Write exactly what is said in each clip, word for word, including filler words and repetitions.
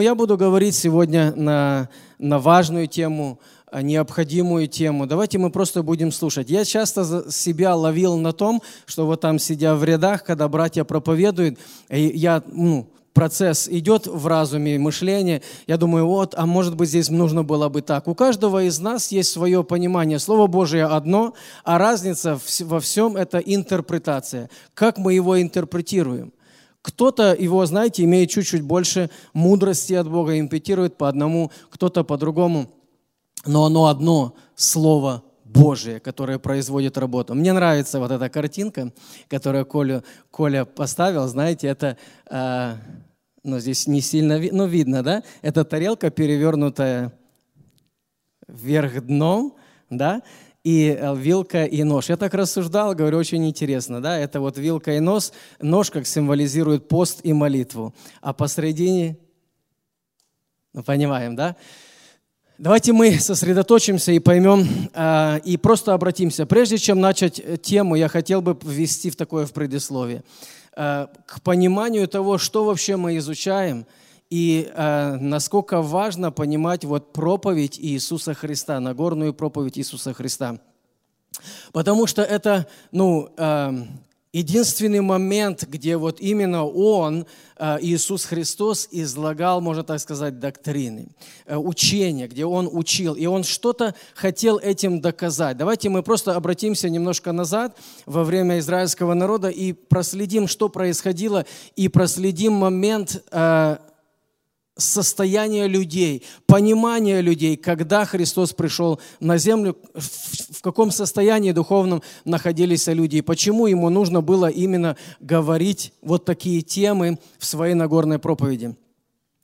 Я буду говорить сегодня на, на важную тему, необходимую тему. Давайте мы просто будем слушать. Я часто себя ловил на том, что вот там, сидя в рядах, когда братья проповедуют, я, ну, процесс идет в разуме, мышление. Я думаю, вот, а может быть, здесь нужно было бы так. У каждого из нас есть свое понимание. Слово Божие одно, а разница во всем – это интерпретация. Как мы его интерпретируем? Кто-то его, знаете, имеет чуть-чуть больше мудрости от Бога, импетирует по одному, кто-то по-другому. Но оно одно – Слово Божие, которое производит работу. Мне нравится вот эта картинка, которую Коля, Коля поставил. Знаете, это, э, ну, здесь не сильно ви- ну, видно, да? Это тарелка, перевернутая вверх дном, да? И вилка и нож. Я так рассуждал, говорю, очень интересно, да? Это вот вилка и нож, нож как символизирует пост и молитву. А посредине, ну, понимаем, да? Давайте мы сосредоточимся и поймем, э, и просто обратимся. Прежде чем начать тему, я хотел бы ввести в такое в предисловие. Э, к пониманию того, что вообще мы изучаем, и э, насколько важно понимать вот проповедь Иисуса Христа, Нагорную проповедь Иисуса Христа. Потому что это, ну, э, единственный момент, где вот именно Он, э, Иисус Христос, излагал, можно так сказать, доктрины, э, учения, где Он учил, и Он что-то хотел этим доказать. Давайте мы просто обратимся немножко назад во время израильского народа и проследим, что происходило, и проследим момент э, состояние людей, понимание людей, когда Христос пришел на землю, в каком состоянии духовном находились люди, и почему ему нужно было именно говорить вот такие темы в своей Нагорной проповеди.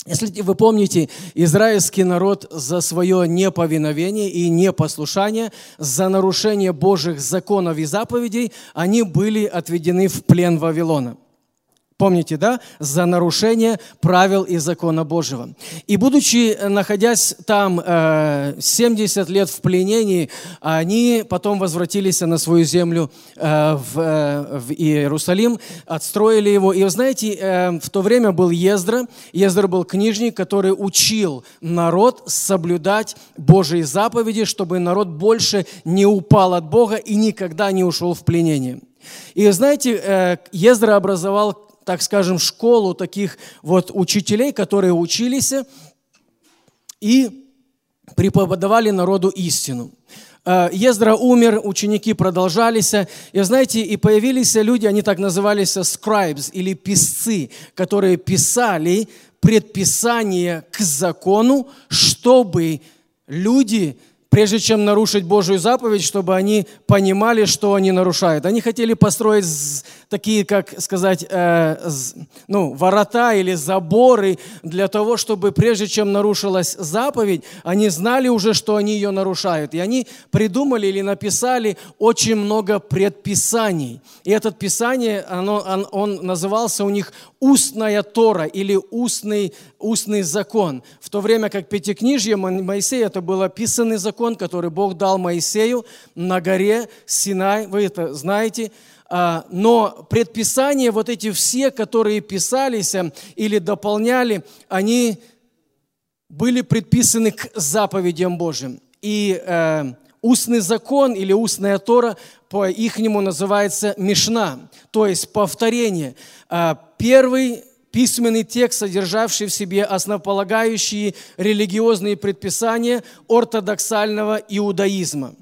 Если вы помните, израильский народ за свое неповиновение и непослушание, за нарушение Божьих законов и заповедей, они были отведены в плен Вавилона. Помните, да? За нарушение правил и закона Божьего. И будучи, находясь там семьдесят лет в пленении, они потом возвратились на свою землю в Иерусалим, отстроили его. И вы знаете, в то время был Ездра. Ездра был книжник, который учил народ соблюдать Божьи заповеди, чтобы народ больше не упал от Бога и никогда не ушел в пленение. И знаете, Ездра образовал, так скажем, школу таких вот учителей, которые учились и преподавали народу истину. Ездра умер, ученики продолжались, и, знаете, и появились люди, они так назывались scribes или писцы, которые писали предписания к закону, чтобы люди, прежде чем нарушить Божью заповедь, чтобы они понимали, что они нарушают. Они хотели построить такие, как сказать, э, ну, ворота или заборы для того, чтобы прежде чем нарушилась заповедь, они знали уже, что они ее нарушают. И они придумали или написали очень много предписаний. И это писание, оно, он, он назывался у них «Устная Тора» или «Устный, устный закон». В то время как Пятикнижие Моисея, это был писанный закон, который Бог дал Моисею на горе Синай, вы это знаете, но предписания вот эти все, которые писались или дополняли, они были предписаны к заповедям Божьим. И устный закон или устная Тора по-ихнему называется Мишна, то есть повторение. Первый письменный текст, содержавший в себе основополагающие религиозные предписания ортодоксального иудаизма.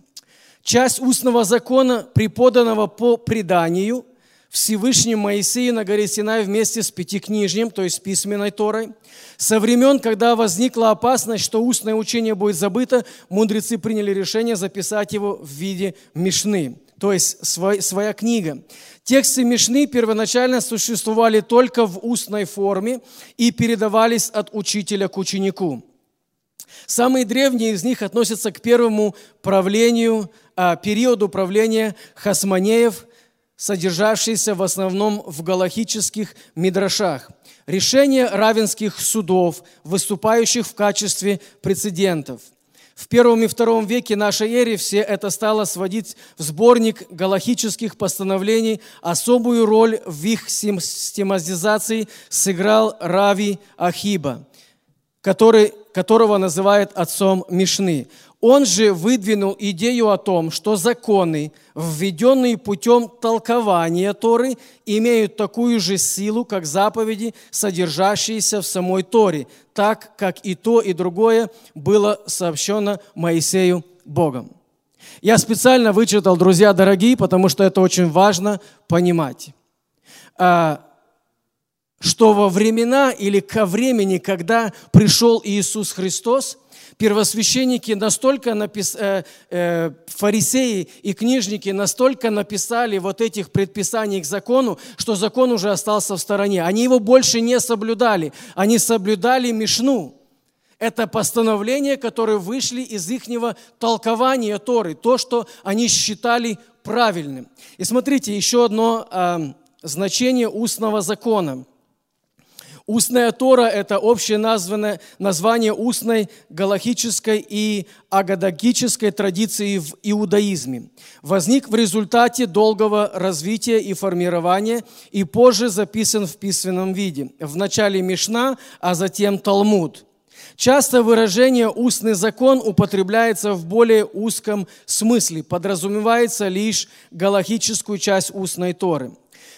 Часть устного закона, преподанного по преданию Всевышнему Моисею на горе Синай вместе с Пятикнижьем, то есть письменной Торой. Со времен, когда возникла опасность, что устное учение будет забыто, мудрецы приняли решение записать его в виде Мишны. То есть свой, своя книга. Тексты Мишны первоначально существовали только в устной форме и передавались от учителя к ученику. Самые древние из них относятся к первому правлению, периоду правления хасмонеев, содержавшийся в основном в галахических мидрашах. Решение равенских судов, выступающих в качестве прецедентов. В первом и втором веке нашей эры все это стало сводить в сборник галахических постановлений. Особую роль в их систематизации сыграл Рави Ахиба. который, которого называют отцом Мишны. Он же выдвинул идею о том, что законы, введенные путем толкования Торы, имеют такую же силу, как заповеди, содержащиеся в самой Торе, так как и то, и другое было сообщено Моисею Богом. Я специально вычитал, друзья дорогие, потому что это очень важно понимать, что во времена или ко времени, когда пришел Иисус Христос, первосвященники настолько напис... э, э, фарисеи и книжники настолько написали вот этих предписаний к закону, что закон уже остался в стороне. Они его больше не соблюдали. Они соблюдали Мишну. Это постановления, которые вышли из ихнего толкования Торы, то, что они считали правильным. И смотрите, еще одно э, значение устного закона. Устная Тора – это общее название устной галахической и агадагической традиции в иудаизме. Возник в результате долгого развития и формирования и позже записан в письменном виде. Вначале Мишна, а затем Талмуд. Часто выражение «устный закон» употребляется в более узком смысле, подразумевается лишь галахическую часть устной Торы.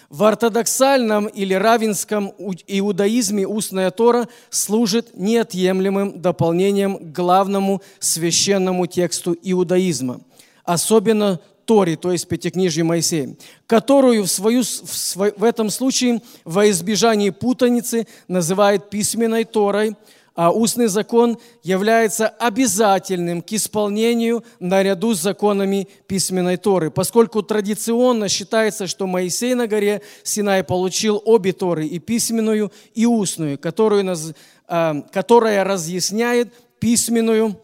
В ортодоксальном или раввинском иудаизме устная Тора служит неотъемлемым дополнением к главному священному тексту иудаизма, особенно Торе, то есть Пятикнижие Моисея, которую в, свою, в, сво, в этом случае во избежание путаницы называют письменной Торой, а устный закон является обязательным к исполнению наряду с законами письменной Торы, поскольку традиционно считается, что Моисей на горе Синай получил обе Торы, и письменную, и устную, которую, которая разъясняет письменную,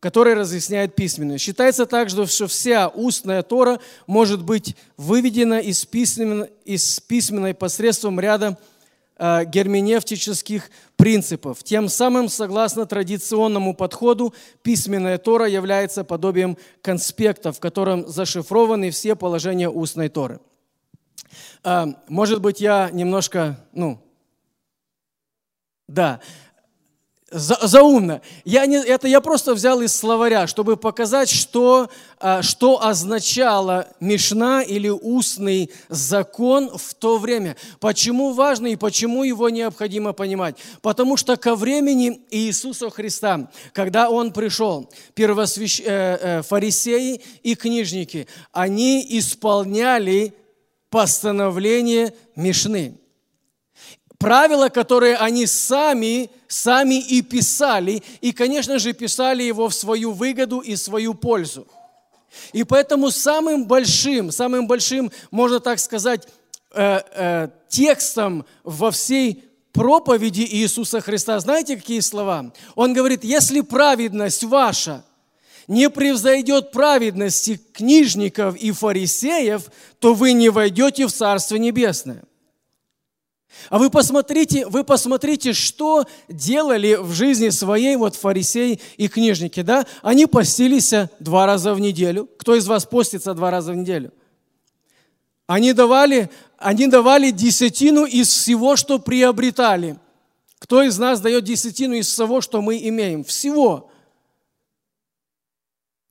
которая разъясняет письменную. Считается также, что вся устная Тора может быть выведена из письменной, из письменной посредством ряда герменевтических принципов. Тем самым, согласно традиционному подходу, письменная Тора является подобием конспекта, в котором зашифрованы все положения устной Торы. Может быть, я немножко, ну, да, за, заумно. Я не, это я просто взял из словаря, чтобы показать, что, что означала Мишна или устный закон в то время. Почему важно и почему его необходимо понимать? Потому что ко времени Иисуса Христа, когда Он пришел, первосвящ... фарисеи и книжники, они исполняли постановление Мишны. Правила, которые они сами, сами и писали, и, конечно же, писали его в свою выгоду и свою пользу. И поэтому самым большим, самым большим, можно так сказать, э, э, текстом во всей проповеди Иисуса Христа, знаете, какие слова? Он говорит, если праведность ваша не превзойдет праведности книжников и фарисеев, то вы не войдете в Царство Небесное. А вы посмотрите, вы посмотрите, что делали в жизни своей вот фарисеи и книжники, да? Они постились два раза в неделю. Кто из вас постится два раза в неделю? Они давали, они давали десятину из всего, что приобретали. Кто из нас дает десятину из всего, что мы имеем? Всего.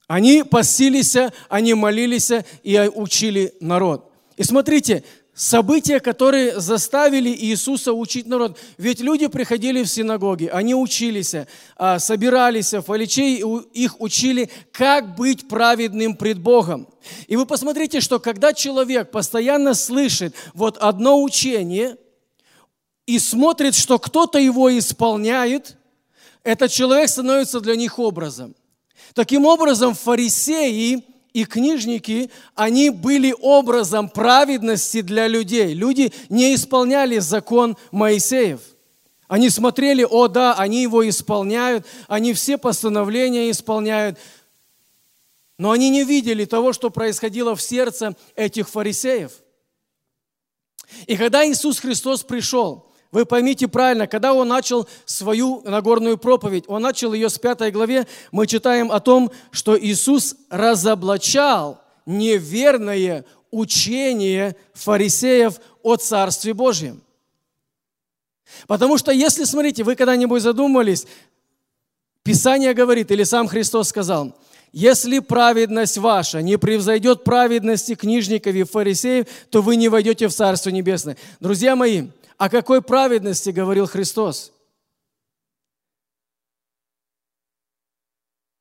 Они постились, они молились и учили народ. И смотрите, события, которые заставили Иисуса учить народ. Ведь люди приходили в синагоги, они учились, собирались, фарисеи их учили, как быть праведным пред Богом. И вы посмотрите, что когда человек постоянно слышит вот одно учение и смотрит, что кто-то его исполняет, этот человек становится для них образом. Таким образом, фарисеи и книжники, они были образом праведности для людей. Люди не исполняли закон Моисеев. Они смотрели, о да, они его исполняют, они все постановления исполняют. Но они не видели того, что происходило в сердце этих фарисеев. И когда Иисус Христос пришел, вы поймите правильно, когда Он начал свою Нагорную проповедь, Он начал ее с пятой главе, мы читаем о том, что Иисус разоблачал неверное учение фарисеев о Царстве Божьем. Потому что если, смотрите, вы когда-нибудь задумались, Писание говорит, или сам Христос сказал, если праведность ваша не превзойдет праведности книжников и фарисеев, то вы не войдете в Царство Небесное. Друзья мои, о какой праведности говорил Христос?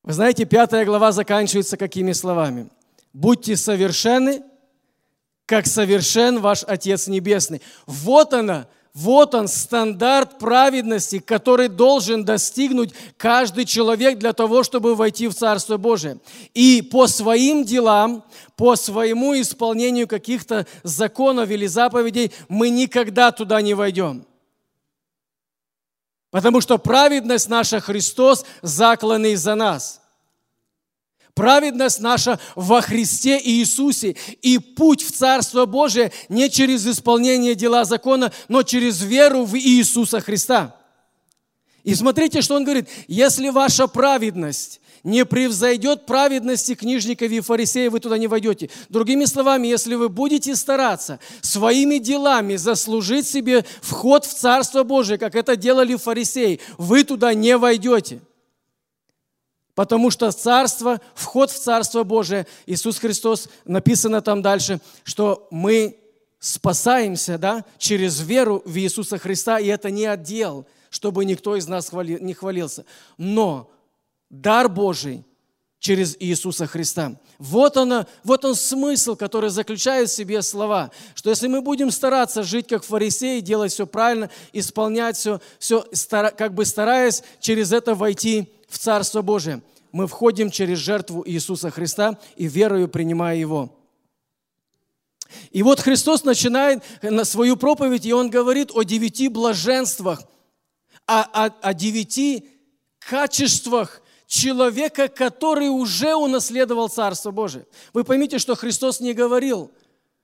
Вы знаете, пятая глава заканчивается какими словами? «Будьте совершенны, как совершен ваш Отец Небесный». Вот она, вот он стандарт праведности, который должен достигнуть каждый человек для того, чтобы войти в Царство Божие. И по своим делам, по своему исполнению каких-то законов или заповедей мы никогда туда не войдем. Потому что праведность наша Христос, закланный за нас. Праведность наша во Христе Иисусе. И путь в Царство Божие не через исполнение дела закона, но через веру в Иисуса Христа. И смотрите, что он говорит. Если ваша праведность не превзойдет праведности книжников и фарисеев, вы туда не войдете. Другими словами, если вы будете стараться своими делами заслужить себе вход в Царство Божие, как это делали фарисеи, вы туда не войдете. Потому что царство, вход в Царство Божие, Иисус Христос, написано там дальше, что мы спасаемся, да, через веру в Иисуса Христа, и это не от дел, чтобы никто из нас хвали, не хвалился. Но дар Божий через Иисуса Христа. Вот, оно, вот он смысл, который заключает в себе слова, что если мы будем стараться жить как фарисеи, делать все правильно, исполнять все, все стара, как бы стараясь через это войти в Царство Божие, мы входим через жертву Иисуса Христа и верою принимая Его. И вот Христос начинает свою проповедь, и Он говорит о девяти блаженствах, о, о, о девяти качествах человека, который уже унаследовал Царство Божие. Вы поймите, что Христос не говорил,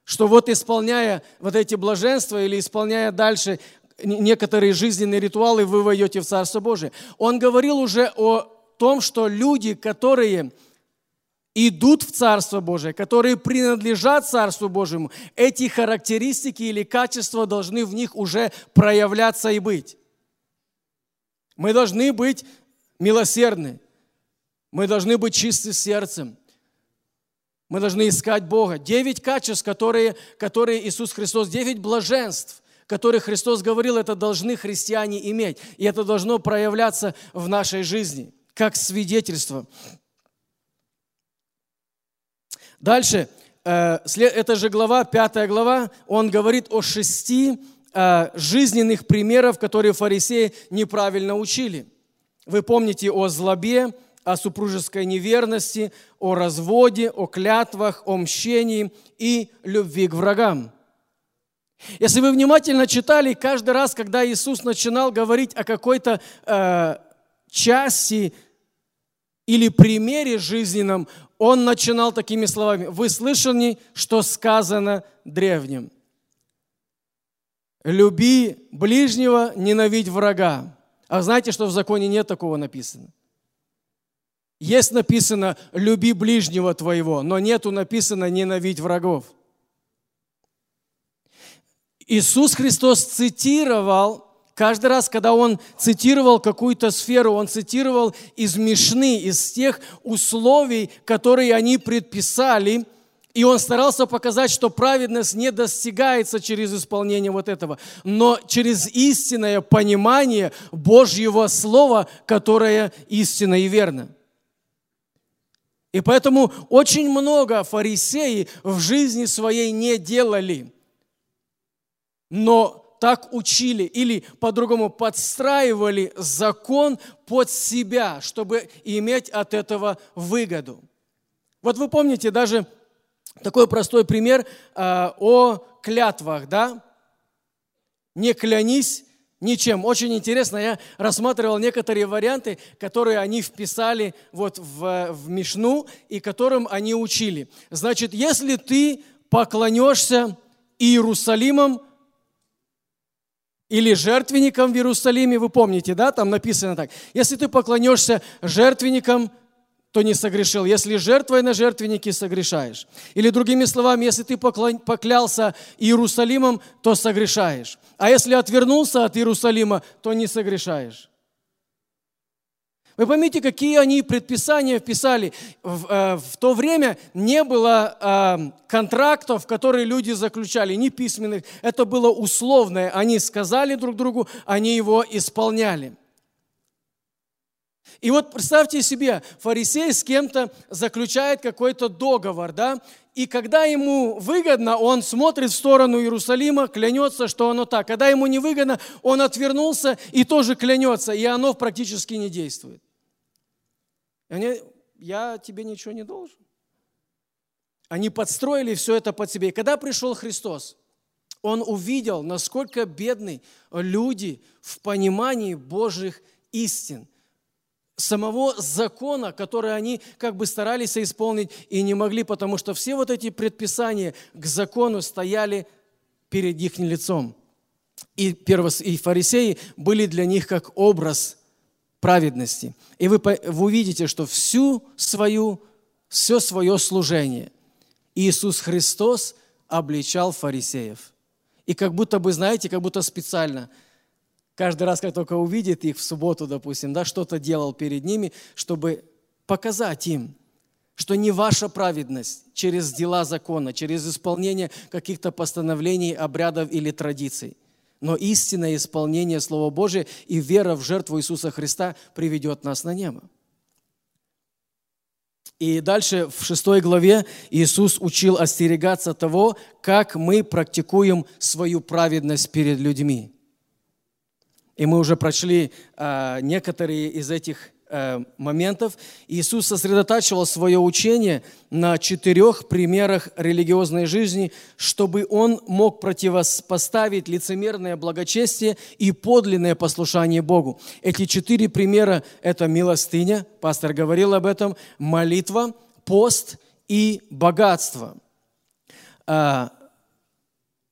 что вот исполняя вот эти блаженства или исполняя дальше некоторые жизненные ритуалы, вы войдете в Царство Божие. Он говорил уже о том, что люди, которые идут в Царство Божие, которые принадлежат Царству Божьему, эти характеристики или качества должны в них уже проявляться и быть. Мы должны быть милосердны. Мы должны быть чисты сердцем. Мы должны искать Бога. Девять качеств, которые, которые Иисус Христос, девять блаженств, которые Христос говорил, это должны христиане иметь. И это должно проявляться в нашей жизни, как свидетельство. Дальше, э, эта же глава, пятая глава, он говорит о шести э, жизненных примерах, которые фарисеи неправильно учили. Вы помните о злобе, о супружеской неверности, о разводе, о клятвах, о мщении и любви к врагам. Если вы внимательно читали, каждый раз, когда Иисус начинал говорить о какой-то э, части или примере жизненном, Он начинал такими словами: «Вы слышали, что сказано древним? Люби ближнего, ненавидь врага». А знаете, что в законе нет такого написано? Есть написано «люби ближнего твоего», но нету написано «ненавидь врагов». Иисус Христос цитировал, каждый раз, когда Он цитировал какую-то сферу, Он цитировал из Мишны, из тех условий, которые они предписали, и он старался показать, что праведность не достигается через исполнение вот этого, но через истинное понимание Божьего Слова, которое истинно и верно. И поэтому очень много фарисеи в жизни своей не делали, но так учили или по-другому подстраивали закон под себя, чтобы иметь от этого выгоду. Вот вы помните, даже такой простой пример э, о клятвах, да? Не клянись ничем. Очень интересно, я рассматривал некоторые варианты, которые они вписали вот в, в Мишну и которым они учили. Значит, если ты поклонешься Иерусалимом или жертвенником в Иерусалиме, вы помните, да? Там написано так. Если ты поклонешься жертвенником, то не согрешил. Если жертвой на жертвеннике, согрешаешь. Или другими словами, если ты поклялся Иерусалимом, то согрешаешь. А если отвернулся от Иерусалима, то не согрешаешь. Вы помните, какие они предписания вписали? В, э, в то время не было э, контрактов, которые люди заключали, не письменных. Это было условное. Они сказали друг другу, они его исполняли. И вот представьте себе, фарисей с кем-то заключает какой-то договор, да? И когда ему выгодно, он смотрит в сторону Иерусалима, клянется, что оно так. Когда ему невыгодно, он отвернулся и тоже клянется, и оно практически не действует. Они, я тебе ничего не должен. Они подстроили все это под себя. И когда пришел Христос, он увидел, насколько бедны люди в понимании Божьих истин, самого закона, который они как бы старались исполнить и не могли, потому что все вот эти предписания к закону стояли перед их лицом. И, первос... и фарисеи были для них как образ праведности. И вы, вы увидите, что всю свою, все свое служение Иисус Христос обличал фарисеев. И как будто бы, знаете, как будто специально. Каждый раз, как только увидит их в субботу, допустим, да, что-то делал перед ними, чтобы показать им, что не ваша праведность через дела закона, через исполнение каких-то постановлений, обрядов или традиций, но истинное исполнение Слова Божия и вера в жертву Иисуса Христа приведет нас на небо. И дальше в шестой главе Иисус учил остерегаться того, как мы практикуем свою праведность перед людьми. И мы уже прочли э, некоторые из этих э, моментов. Иисус сосредотачивал свое учение на четырех примерах религиозной жизни, чтобы он мог противопоставить лицемерное благочестие и подлинное послушание Богу. Эти четыре примера – это милостыня, пастор говорил об этом, молитва, пост и богатство. Э,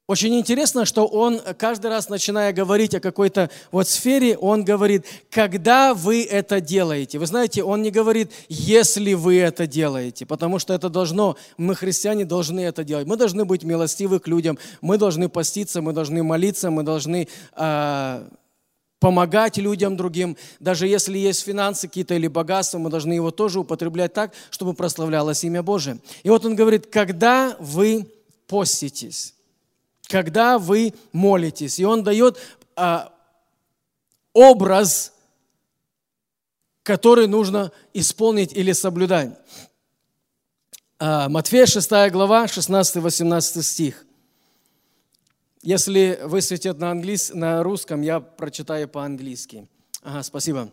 Очень интересно, что он каждый раз, начиная говорить о какой-то вот сфере, он говорит, когда вы это делаете. Вы знаете, он не говорит, если вы это делаете, потому что это должно, мы, христиане, должны это делать. Мы должны быть милостивы к людям, мы должны поститься, мы должны молиться, мы должны э, помогать людям другим. Даже если есть финансы какие-то или богатства, мы должны его тоже употреблять так, чтобы прославлялось имя Божие. И вот он говорит, когда вы поститесь. Когда вы молитесь. И он дает а, образ, который нужно исполнить или соблюдать. А, Матфея шестая глава, шестнадцатый-восемнадцатый стих. Если высветят на, английс... на русском, я прочитаю по-английски. Ага, спасибо.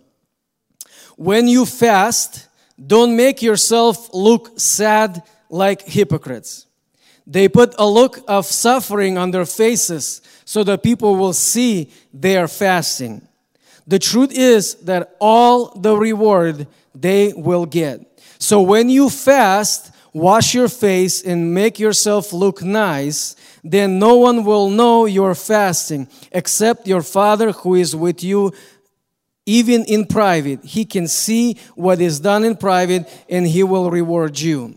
When you fast, don't make yourself look sad like hypocrites. They put a look of suffering on their faces so that people will see they are fasting. The truth is that all the reward they will get. So when you fast, wash your face and make yourself look nice. Then no one will know you are fasting except your Father who is with you even in private. He can see what is done in private and he will reward you.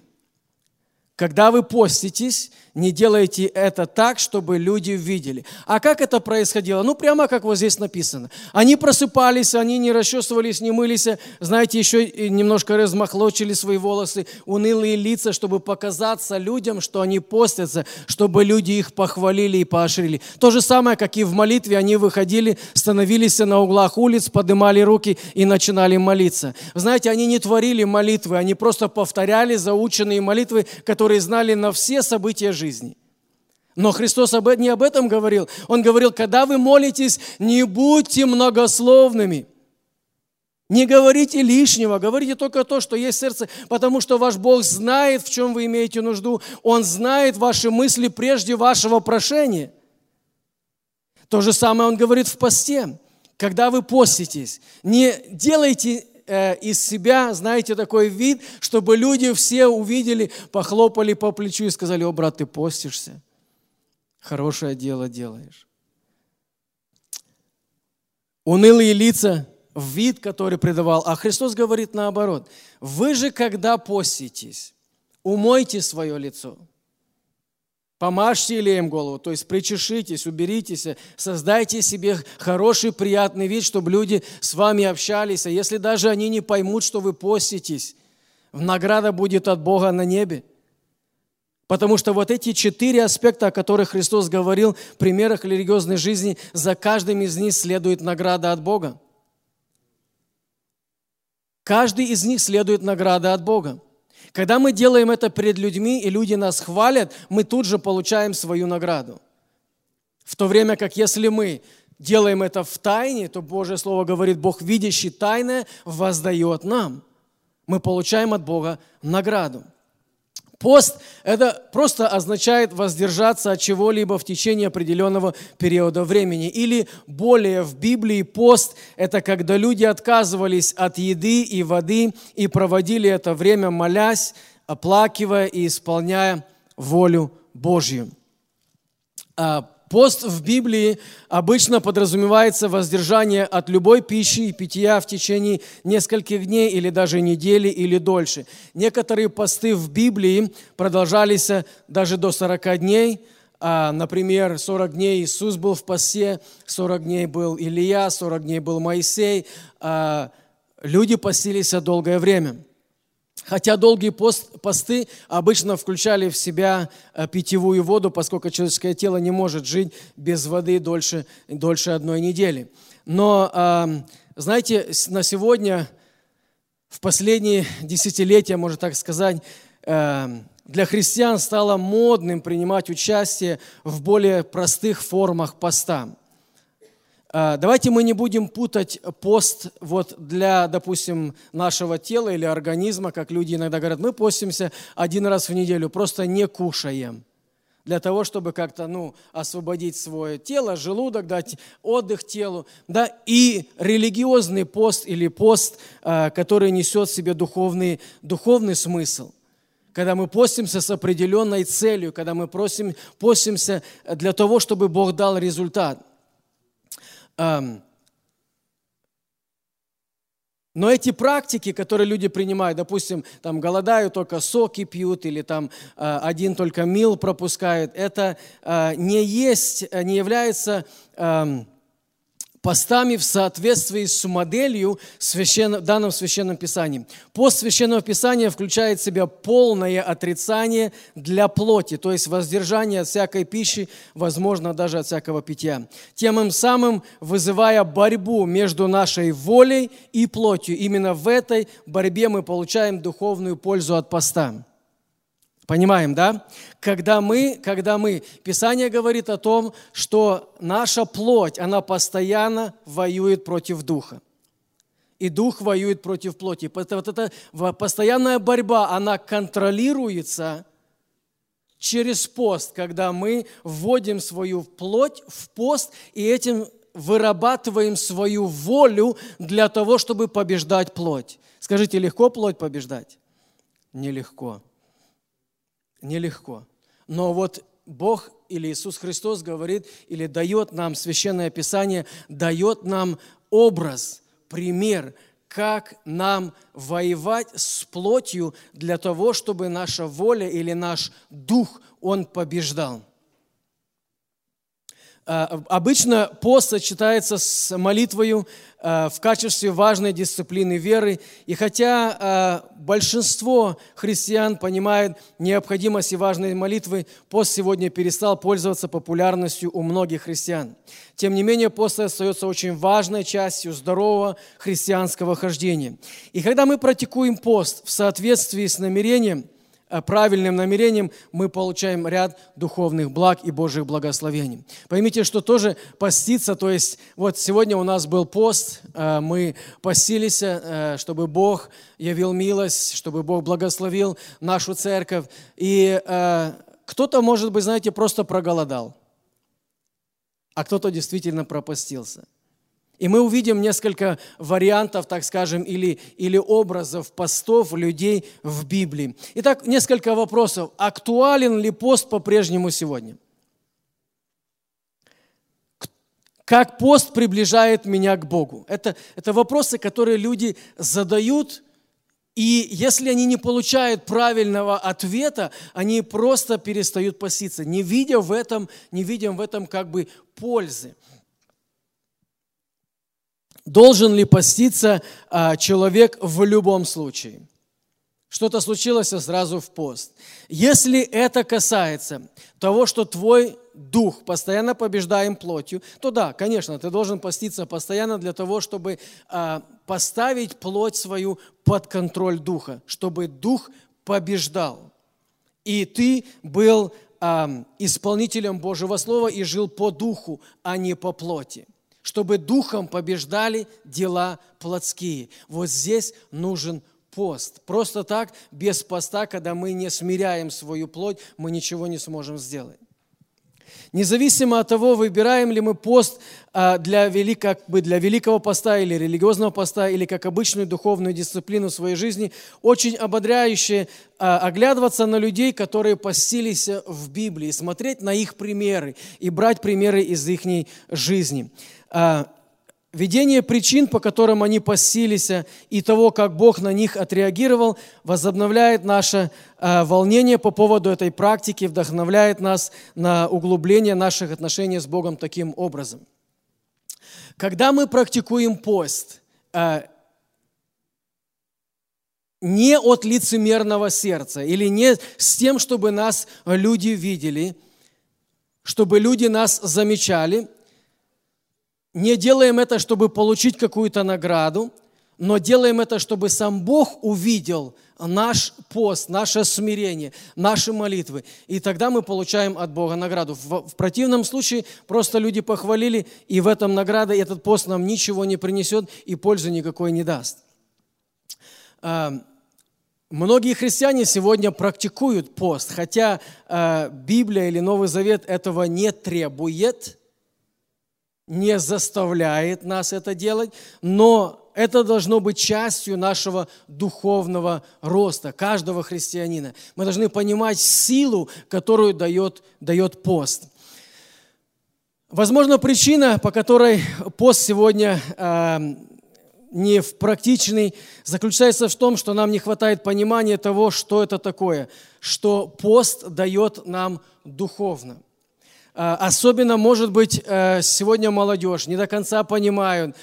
Когда вы поститесь, не делайте это так, чтобы люди видели. А как это происходило? Ну, прямо как вот здесь написано. Они просыпались, они не расчесывались, не мылись. Знаете, еще немножко размахлочили свои волосы, унылые лица, чтобы показаться людям, что они постятся, чтобы люди их похвалили и поощрили. То же самое, как и в молитве. Они выходили, становились на углах улиц, поднимали руки и начинали молиться. Знаете, они не творили молитвы, они просто повторяли заученные молитвы, которые знали на все события жизни. Жизни. Но Христос не об этом говорил. Он говорил, когда вы молитесь, не будьте многословными. Не говорите лишнего, говорите только то, что есть в сердце, потому что ваш Бог знает, в чем вы имеете нужду. Он знает ваши мысли прежде вашего прошения. То же самое Он говорит в посте. Когда вы поститесь, не делайте из себя, знаете, такой вид, чтобы люди все увидели, похлопали по плечу и сказали, о, брат, ты постишься, хорошее дело делаешь. Унылые лица, вид, который придавал. А Христос говорит наоборот. Вы же, когда поститесь, умойте свое лицо, помажьте елеем голову, то есть причешитесь, уберитесь, создайте себе хороший, приятный вид, чтобы люди с вами общались. А если даже они не поймут, что вы поститесь, награда будет от Бога на небе. Потому что вот эти четыре аспекта, о которых Христос говорил в примерах религиозной жизни, за каждым из них следует награда от Бога. Каждый из них следует награда от Бога. Когда мы делаем это перед людьми, и люди нас хвалят, мы тут же получаем свою награду. В то время как если мы делаем это в тайне, то Божье Слово говорит, Бог, видящий тайное, воздает нам. Мы получаем от Бога награду. Пост – это просто означает воздержаться от чего-либо в течение определенного периода времени. Или более в Библии пост – это когда люди отказывались от еды и воды и проводили это время, молясь, оплакивая и исполняя волю Божью. Пост в Библии обычно подразумевается воздержание от любой пищи и питья в течение нескольких дней или даже недели или дольше. Некоторые посты в Библии продолжались даже до сорока дней. Например, сорок дней Иисус был в посте, сорок дней был Илия, сорок дней был Моисей. Люди постились долгое время. Хотя долгие пост, посты обычно включали в себя питьевую воду, поскольку человеческое тело не может жить без воды дольше, дольше одной недели. Но, знаете, на сегодня, в последние десятилетия, можно так сказать, для христиан стало модным принимать участие в более простых формах поста. Давайте мы не будем путать пост вот для, допустим, нашего тела или организма, как люди иногда говорят, мы постимся один раз в неделю, просто не кушаем, для того, чтобы как-то, ну, освободить свое тело, желудок, дать отдых телу, да, и религиозный пост или пост, который несет в себе духовный, духовный смысл. Когда мы постимся с определенной целью, когда мы просим, постимся для того, чтобы Бог дал результат. Но эти практики, которые люди принимают, допустим, там голодают, только соки пьют, или там один только мил пропускает, это не есть, не является постами в соответствии с моделью священ... в данном Священном Писании. Пост Священного Писания включает в себя полное отрицание для плоти, то есть воздержание от всякой пищи, возможно, даже от всякого питья, тем самым вызывая борьбу между нашей волей и плотью. Именно в этой борьбе мы получаем духовную пользу от поста. Понимаем, да? Когда мы, когда мы, Писание говорит о том, что наша плоть, она постоянно воюет против духа. И дух воюет против плоти. Вот эта постоянная борьба, она контролируется через пост, когда мы вводим свою плоть в пост и этим вырабатываем свою волю для того, чтобы побеждать плоть. Скажите, легко плоть побеждать? Нелегко. Нелегко. Но вот Бог или Иисус Христос говорит, или дает нам, Священное Писание дает нам образ, пример, как нам воевать с плотью для того, чтобы наша воля или наш дух, он побеждал. Обычно пост сочетается с молитвой в качестве важной дисциплины веры. И хотя большинство христиан понимает необходимость и важность молитвы, пост сегодня перестал пользоваться популярностью у многих христиан. Тем не менее, пост остается очень важной частью здорового христианского хождения. И когда мы практикуем пост в соответствии с намерением, правильным намерением, мы получаем ряд духовных благ и Божьих благословений. Поймите, что тоже поститься, то есть вот сегодня у нас был пост, мы постились, чтобы Бог явил милость, чтобы Бог благословил нашу церковь. И кто-то, может быть, знаете, просто проголодал, а кто-то действительно пропостился. И мы увидим несколько вариантов, так скажем, или, или образов постов людей в Библии. Итак, несколько вопросов. Актуален ли пост по-прежнему сегодня? Как пост приближает меня к Богу? Это, это вопросы, которые люди задают, и если они не получают правильного ответа, они просто перестают поститься, не видя в этом, не видя в этом как бы пользы. Должен ли поститься а, человек в любом случае? Что-то случилось, а сразу в пост. Если это касается того, что твой дух постоянно побеждаем плотью, то да, конечно, ты должен поститься постоянно для того, чтобы а, поставить плоть свою под контроль духа, чтобы дух побеждал. И ты был а, исполнителем Божьего Слова и жил по духу, а не по плоти. Чтобы духом побеждали дела плотские. Вот здесь нужен пост. Просто так, без поста, когда мы не смиряем свою плоть, мы ничего не сможем сделать. Независимо от того, выбираем ли мы пост для, велик, как бы для великого поста или религиозного поста, или как обычную духовную дисциплину в своей жизни, очень ободряюще оглядываться на людей, которые постились в Библии, смотреть на их примеры и брать примеры из их жизни. Видение причин, по которым они постились, и того, как Бог на них отреагировал, возобновляет наше э, волнение по поводу этой практики, вдохновляет нас на углубление наших отношений с Богом таким образом. Когда мы практикуем пост, э, не от лицемерного сердца или не с тем, чтобы нас люди видели, чтобы люди нас замечали, не делаем это, чтобы получить какую-то награду, но делаем это, чтобы сам Бог увидел наш пост, наше смирение, наши молитвы. И тогда мы получаем от Бога награду. В противном случае просто люди похвалили, и в этом награда, и этот пост нам ничего не принесет, и пользы никакой не даст. Многие христиане сегодня практикуют пост, хотя Библия или Новый Завет этого не требует, не заставляет нас это делать, но это должно быть частью нашего духовного роста, каждого христианина. Мы должны понимать силу, которую дает, дает пост. Возможно, причина, по которой пост сегодня э, не в практичный, заключается в том, что нам не хватает понимания того, что это такое, что пост дает нам духовно. Особенно, может быть, сегодня молодежь не до конца понимают,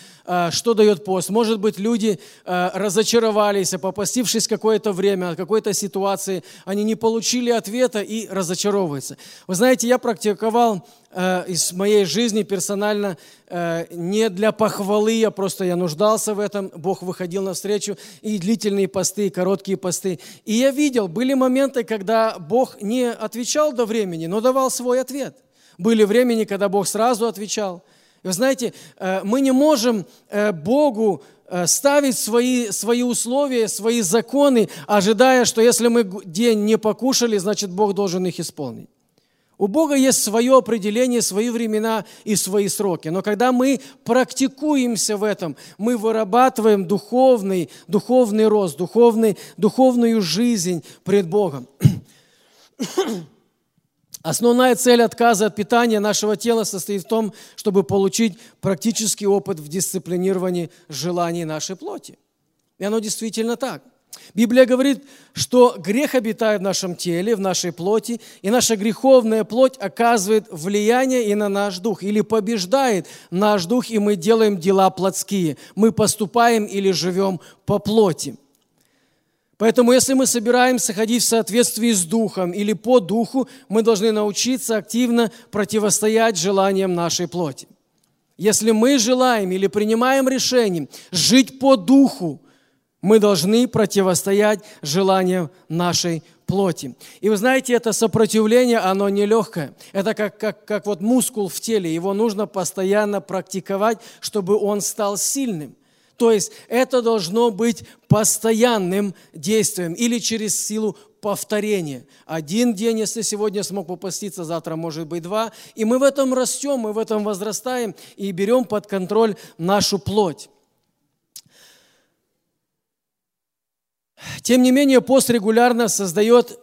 что дает пост. Может быть, люди разочаровались, попастившись какое-то время, от какой-то ситуации, они не получили ответа и разочаровываются. Вы знаете, я практиковал из моей жизни персонально не для похвалы, я просто я нуждался в этом, Бог выходил навстречу, и длительные посты, и короткие посты. И я видел, были моменты, когда Бог не отвечал до времени, но давал свой ответ. Были времени, когда Бог сразу отвечал. И вы знаете, мы не можем Богу ставить свои, свои условия, свои законы, ожидая, что если мы день не покушали, значит, Бог должен их исполнить. У Бога есть свое определение, свои времена и свои сроки. Но когда мы практикуемся в этом, мы вырабатываем духовный, духовный рост, духовный, духовную жизнь пред Богом. Основная цель отказа от питания нашего тела состоит в том, чтобы получить практический опыт в дисциплинировании желаний нашей плоти. И оно действительно так. Библия говорит, что грех обитает в нашем теле, в нашей плоти, и наша греховная плоть оказывает влияние и на наш дух, или побеждает наш дух, и мы делаем дела плотские, мы поступаем или живем по плоти. Поэтому, если мы собираемся ходить в соответствии с духом или по духу, мы должны научиться активно противостоять желаниям нашей плоти. Если мы желаем или принимаем решение жить по духу, мы должны противостоять желаниям нашей плоти. И вы знаете, это сопротивление, оно нелегкое. Это как, как, как вот мускул в теле, его нужно постоянно практиковать, чтобы он стал сильным. То есть это должно быть постоянным действием или через силу повторения. Один день, если сегодня смог попаститься, завтра может быть два. И мы в этом растем, мы в этом возрастаем и берем под контроль нашу плоть. Тем не менее, пост регулярно создает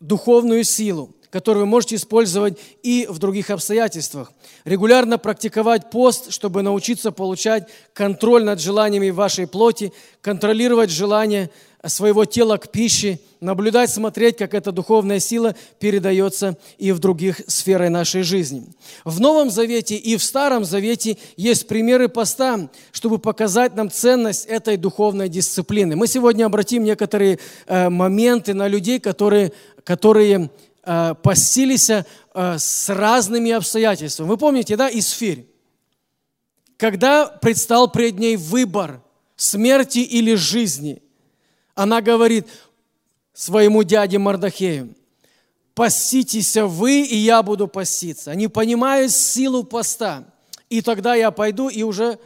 духовную силу, которые вы можете использовать и в других обстоятельствах. Регулярно практиковать пост, чтобы научиться получать контроль над желаниями вашей плоти, контролировать желание своего тела к пище, наблюдать, смотреть, как эта духовная сила передается и в других сферах нашей жизни. В Новом Завете и в Старом Завете есть примеры поста, чтобы показать нам ценность этой духовной дисциплины. Мы сегодня обратим некоторые э, моменты на людей, которые, которые э, постились э, с разными обстоятельствами. Вы помните, да, Исфирь? Когда предстал пред ней выбор смерти или жизни, она говорит своему дяде Мардохею: «Поститесь вы, и я буду поститься». Они понимают силу поста. И тогда я пойду, и уже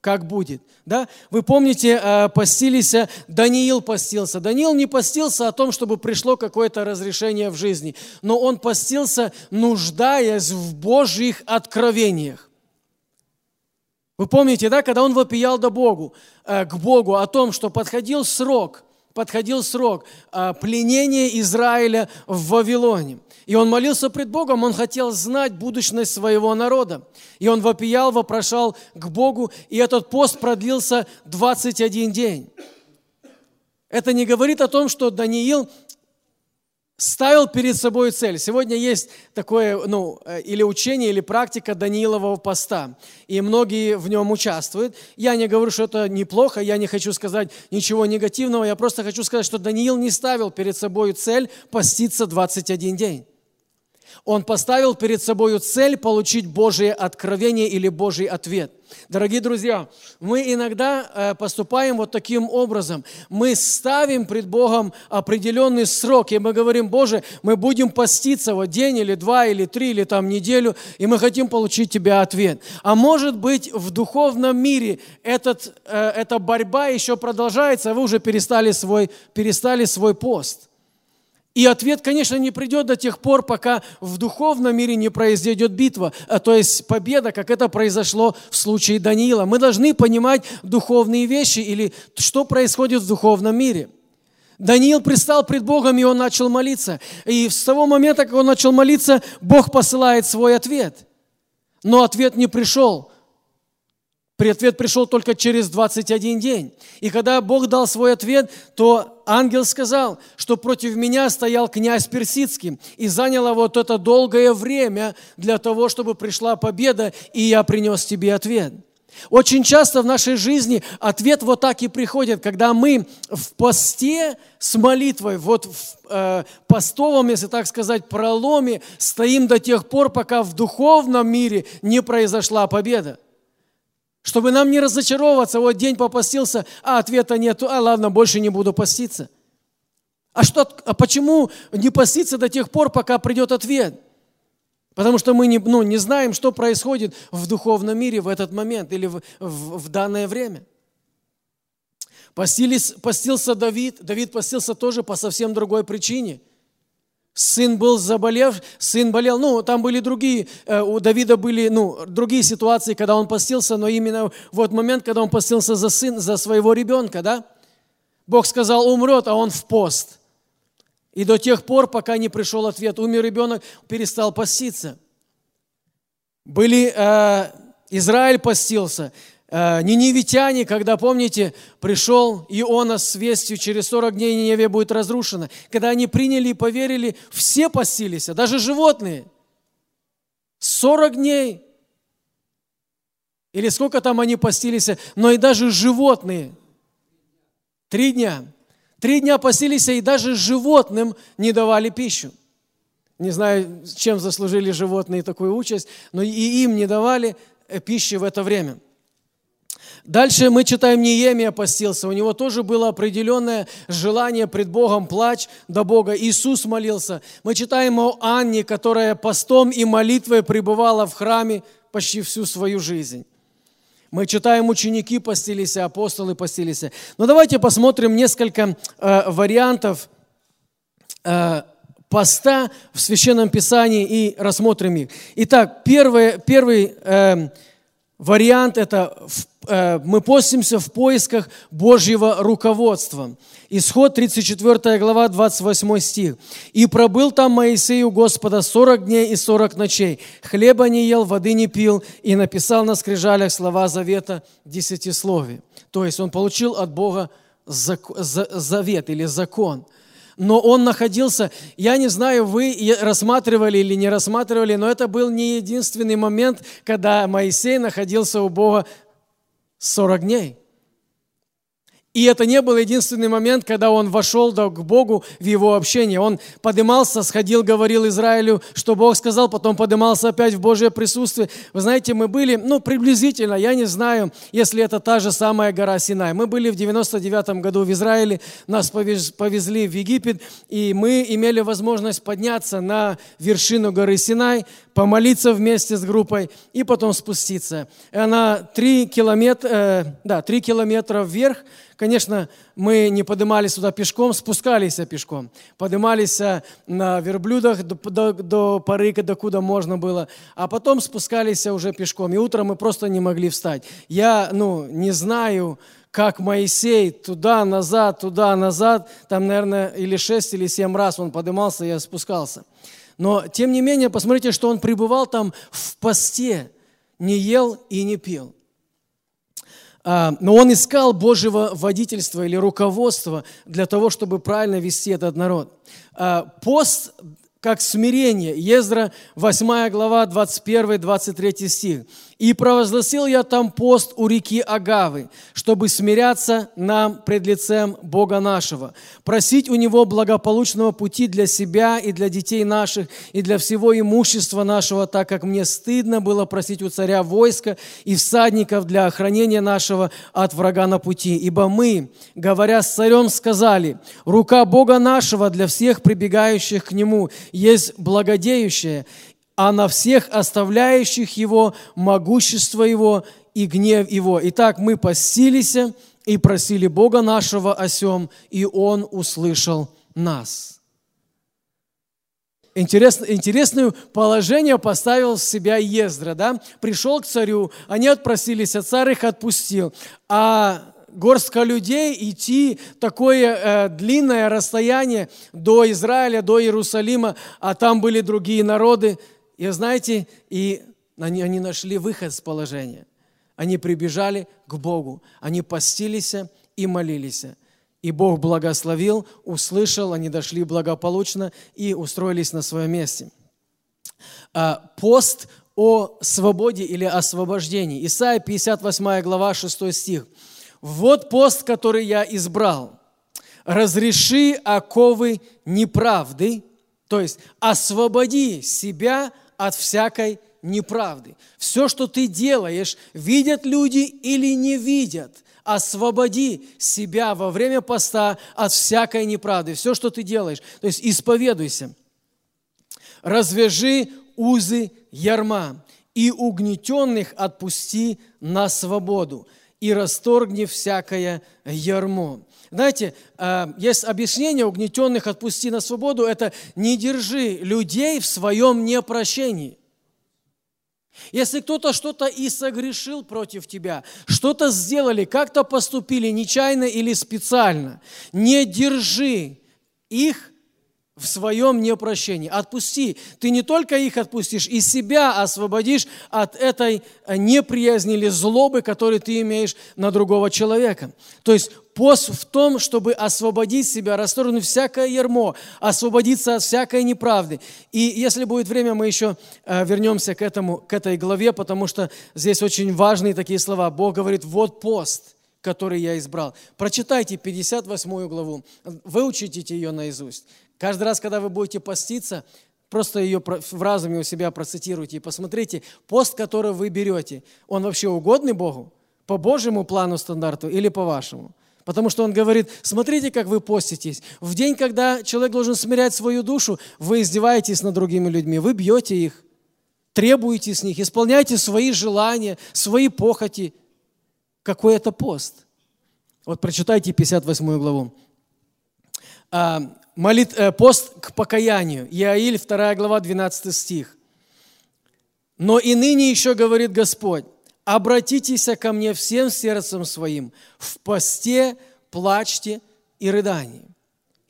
как будет. Да? Вы помните, постились, Даниил постился. Даниил не постился о том, чтобы пришло какое-то разрешение в жизни, но он постился, нуждаясь в Божьих откровениях. Вы помните, да, когда он вопиял до Богу, к Богу о том, что подходил срок, подходил срок пленения Израиля в Вавилоне. И он молился пред Богом, он хотел знать будущность своего народа. И он вопиял, вопрошал к Богу, и этот пост продлился двадцать один день. Это не говорит о том, что Даниил ставил перед собой цель. Сегодня есть такое, ну, или учение, или практика Даниилового поста, и многие в нем участвуют. Я не говорю, что это неплохо, я не хочу сказать ничего негативного, я просто хочу сказать, что Даниил не ставил перед собой цель поститься двадцать один день. Он поставил перед собой цель получить Божие откровение или Божий ответ. Дорогие друзья, мы иногда поступаем вот таким образом. Мы ставим пред Богом определенный срок, и мы говорим: Боже, мы будем поститься вот день или два, или три, или там неделю, и мы хотим получить Тебя ответ. А может быть, в духовном мире этот, э, эта борьба еще продолжается, а вы уже перестали свой, перестали свой пост. И ответ, конечно, не придет до тех пор, пока в духовном мире не произойдет битва, то есть победа, как это произошло в случае Даниила. Мы должны понимать духовные вещи или что происходит в духовном мире. Даниил предстал пред Богом, и он начал молиться. И с того момента, как он начал молиться, Бог посылает свой ответ. Но ответ не пришел. Ответ пришел только через двадцать один день. И когда Бог дал свой ответ, то ангел сказал, что против меня стоял князь персидский, и заняло вот это долгое время для того, чтобы пришла победа, и я принес тебе ответ. Очень часто в нашей жизни ответ вот так и приходит, когда мы в посте с молитвой, вот в э, постовом, если так сказать, проломе, стоим до тех пор, пока в духовном мире не произошла победа. Чтобы нам не разочаровываться, вот день попостился, а ответа нету, а ладно, больше не буду поститься. А, что, а почему не поститься до тех пор, пока придет ответ? Потому что мы не, ну, не знаем, что происходит в духовном мире в этот момент или в, в, в данное время. Постились, постился Давид, Давид постился тоже по совсем другой причине. Сын был заболев, сын болел, ну, там были другие, у Давида были, ну, другие ситуации, когда он постился, но именно вот момент, когда он постился за сын, за своего ребенка, да, Бог сказал: умрет, а он в пост. И до тех пор, пока не пришел ответ, умер ребенок, перестал поститься. Были, э, Израиль постился. Ниневитяне, когда, помните, пришел Иона с вестью: через сорок дней Ниневия будет разрушена. Когда они приняли и поверили, все постились, даже животные. сорок дней. Или сколько там они постились, но и даже животные. Три дня. Три дня постились, и даже животным не давали пищу. Не знаю, чем заслужили животные такую участь, но и им не давали пищи в это время. Дальше мы читаем, Неемия постился, у него тоже было определенное желание пред Богом, плач до Бога. Иисус молился. Мы читаем о Анне, которая постом и молитвой пребывала в храме почти всю свою жизнь. Мы читаем, ученики постились, апостолы постились. Но давайте посмотрим несколько э, вариантов э, поста в Священном Писании и рассмотрим их. Итак, первый, первый э, вариант – это в э, мы постимся в поисках Божьего руководства. Исход тридцать четвёртая глава, двадцать восьмой стих. «И пробыл там Моисей у Господа сорок дней и сорок ночей, хлеба не ел, воды не пил, и написал на скрижалях слова завета десятисловия». То есть он получил от Бога зак- за- завет или закон. Но он находился, я не знаю, вы рассматривали или не рассматривали, но это был не единственный момент, когда Моисей находился у Бога сорок дней. И это не был единственный момент, когда он вошел к Богу в его общение. Он поднимался, сходил, говорил Израилю, что Бог сказал, потом поднимался опять в Божье присутствие. Вы знаете, мы были, ну, приблизительно, я не знаю, если это та же самая гора Синай. Мы были в девяносто девятом году в Израиле, нас повезли в Египет, и мы имели возможность подняться на вершину горы Синай, помолиться вместе с группой и потом спуститься. Она три километра, да, три километра вверх. Конечно, мы не поднимались сюда пешком, спускались пешком. Поднимались на верблюдах до, до, до поры, докуда можно было, а потом спускались уже пешком. И утром мы просто не могли встать. Я, ну, не знаю, как Моисей туда-назад, туда-назад, там, наверное, или шесть, или семь раз он поднимался, я спускался. Но, тем не менее, посмотрите, что он пребывал там в посте, не ел и не пил. Но он искал Божьего водительства или руководства для того, чтобы правильно вести этот народ. Пост как смирение. Ездра, восьмая глава, двадцать первый двадцать третий стих. «И провозгласил я там пост у реки Агавы, чтобы смиряться нам пред лицем Бога нашего, просить у Него благополучного пути для себя и для детей наших, и для всего имущества нашего, так как мне стыдно было просить у царя войска и всадников для охранения нашего от врага на пути. Ибо мы, говоря с царем, сказали, рука Бога нашего для всех прибегающих к Нему есть благодеющая, а на всех оставляющих Его могущество Его и гнев Его. Итак, мы постились и просили Бога нашего о сем, и Он услышал нас». Интерес, интересное положение поставил в себя Ездра, да? Пришел к царю, они отпросились, а царь их отпустил. А горстка людей идти такое э, длинное расстояние до Израиля, до Иерусалима, а там были другие народы. И знаете, и они, они нашли выход с положения. Они прибежали к Богу, они постились и молились. И Бог благословил, услышал, они дошли благополучно и устроились на своем месте. Пост о свободе или освобождении. Исайя, пятьдесят восьмая глава, шестой стих. «Вот пост, который я избрал. Разреши оковы неправды». То есть освободи себя от всякой неправды. Все, что ты делаешь, видят люди или не видят. Освободи себя во время поста от всякой неправды. Все, что ты делаешь. То есть исповедуйся. Развяжи узы ярма и угнетенных отпусти на свободу и расторгни всякое ярмо. Знаете, есть объяснение «угнетенных отпусти на свободу» – это «не держи людей в своем непрощении». Если кто-то что-то и согрешил против тебя, что-то сделали, как-то поступили нечаянно или специально, не держи их в своем непрощении. Отпусти. Ты не только их отпустишь, и себя освободишь от этой неприязни или злобы, которую ты имеешь на другого человека. То есть пост в том, чтобы освободить себя, расторгнуть всякое ярмо, освободиться от всякой неправды. И если будет время, мы еще вернемся к этому, к этой главе, потому что здесь очень важные такие слова. Бог говорит, вот пост, который я избрал. Прочитайте пятьдесят восьмую главу, выучите ее наизусть. Каждый раз, когда вы будете поститься, просто ее в разуме у себя процитируйте и посмотрите, пост, который вы берете, он вообще угодный Богу? По Божьему плану, стандарту или по вашему? Потому что он говорит, смотрите, как вы поститесь. В день, когда человек должен смирять свою душу, вы издеваетесь над другими людьми, вы бьете их, требуете с них, исполняете свои желания, свои похоти. Какой это пост? Вот прочитайте пятьдесят восьмую главу. Молит, э, пост к покаянию. Иаиль, вторая глава, двенадцатый стих. «Но и ныне еще говорит Господь, Обратитесь ко мне всем сердцем своим, в посте, плачте и рыдании.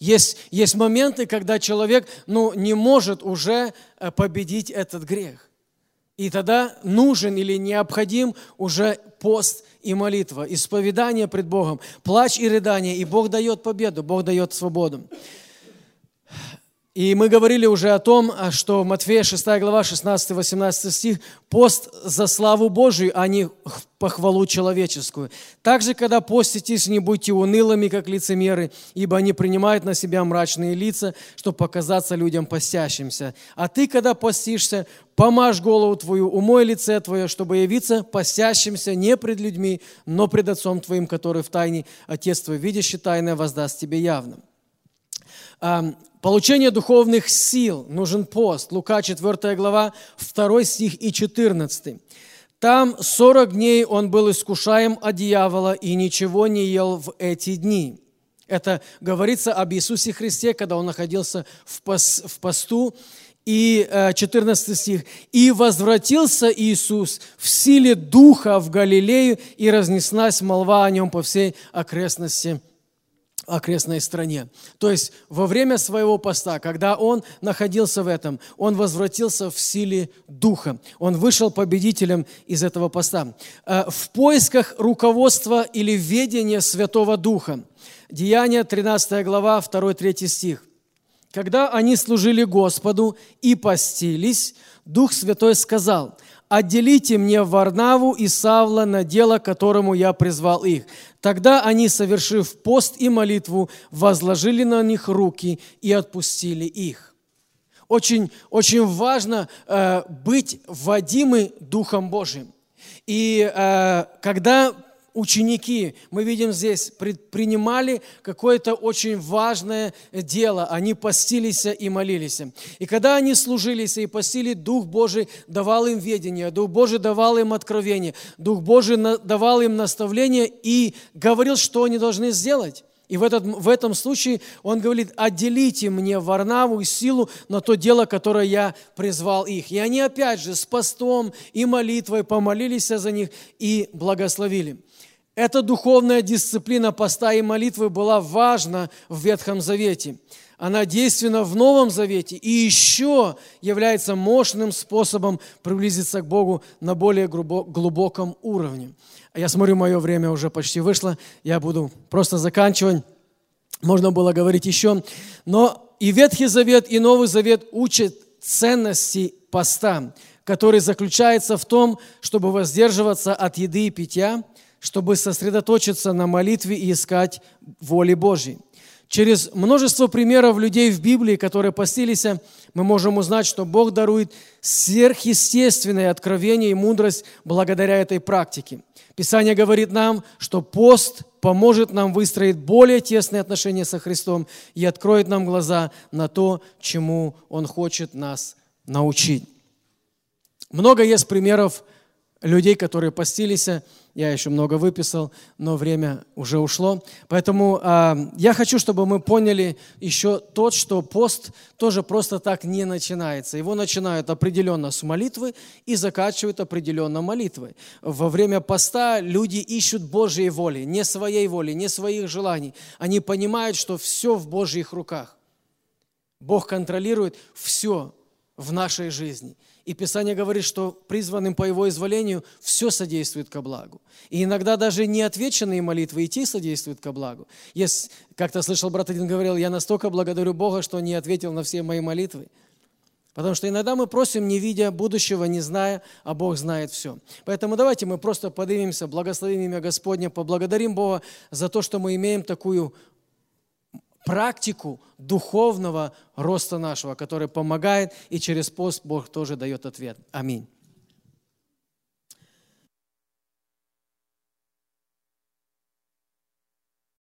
Есть, есть моменты, когда человек ну, не может уже победить этот грех. И тогда нужен или необходим уже пост и молитва, исповедание пред Богом, плач и рыдание. И Бог дает победу, Бог дает свободу. И мы говорили уже о том, что Матфея шестая глава, шестнадцатый-восемнадцатый стих, пост за славу Божию, а не похвалу человеческую. Также, когда поститесь, не будьте унылыми, как лицемеры, ибо они принимают на себя мрачные лица, чтобы показаться людям постящимся. А ты, когда постишься, помажь голову твою, умой лице твое, чтобы явиться постящимся не пред людьми, но пред Отцом твоим, который в тайне. Отец твой, видящий тайное, воздаст тебе явно. Получение духовных сил нужен пост. Лука четвёртая глава, второй стих и четырнадцатый. Там сорок дней он был искушаем от дьявола и ничего не ел в эти дни. Это говорится об Иисусе Христе, когда он находился в, пос, в посту. И четырнадцатый стих. «И возвратился Иисус в силе Духа в Галилею, и разнеслась молва о нем по всей окрестности». окрестной стране. То есть во время своего поста, когда он находился в этом, он возвратился в силе Духа. Он вышел победителем из этого поста. В поисках руководства или ведения Святого Духа. Деяния тринадцатая глава, второй-третий стих. Когда они служили Господу и постились, Дух Святой сказал: «Отделите мне Варнаву и Савла на дело, которому я призвал их». Тогда они, совершив пост и молитву, возложили на них руки и отпустили их. Очень, очень важно э, быть водимы Духом Божиим. И э, когда ученики, мы видим здесь, предпринимали какое-то очень важное дело. Они постились и молились. И когда они служились и постили, Дух Божий давал им ведение, Дух Божий давал им откровение, Дух Божий давал им наставление и говорил, что они должны сделать. И в, этот, в этом случае он говорит: «Отделите мне Варнаву и силу на то дело, которое я призвал их». И они опять же с постом и молитвой помолились за них и благословили. Эта духовная дисциплина поста и молитвы была важна в Ветхом Завете. Она действенна в Новом Завете и еще является мощным способом приблизиться к Богу на более глубоком уровне. Я смотрю, мое время уже почти вышло, я буду просто заканчивать. Можно было говорить еще. Но и Ветхий Завет, и Новый Завет учат ценности поста, который заключается в том, чтобы воздерживаться от еды и питья, чтобы сосредоточиться на молитве и искать воли Божьей. Через множество примеров людей в Библии, которые постились, мы можем узнать, что Бог дарует сверхъестественное откровение и мудрость благодаря этой практике. Писание говорит нам, что пост поможет нам выстроить более тесные отношения со Христом и откроет нам глаза на то, чему Он хочет нас научить. Много есть примеров людей, которые постились. Я еще много выписал, но время уже ушло. Поэтому э, я хочу, чтобы мы поняли еще тот, что пост тоже просто так не начинается. Его начинают определенно с молитвы и заканчивают определенно молитвой. Во время поста люди ищут Божьей воли, не своей воли, не своих желаний. Они понимают, что все в Божьих руках. Бог контролирует все в нашей жизни. И Писание говорит, что призванным по Его изволению все содействует ко благу. И иногда даже неотвеченные молитвы и те содействуют ко благу. Я как-то слышал, брат один говорил: я настолько благодарю Бога, что не ответил на все мои молитвы. Потому что иногда мы просим, не видя будущего, не зная, а Бог знает все. Поэтому давайте мы просто поднимемся, благословим имя Господне, поблагодарим Бога за то, что мы имеем такую практику духовного роста нашего, который помогает, и через пост Бог тоже дает ответ. Аминь.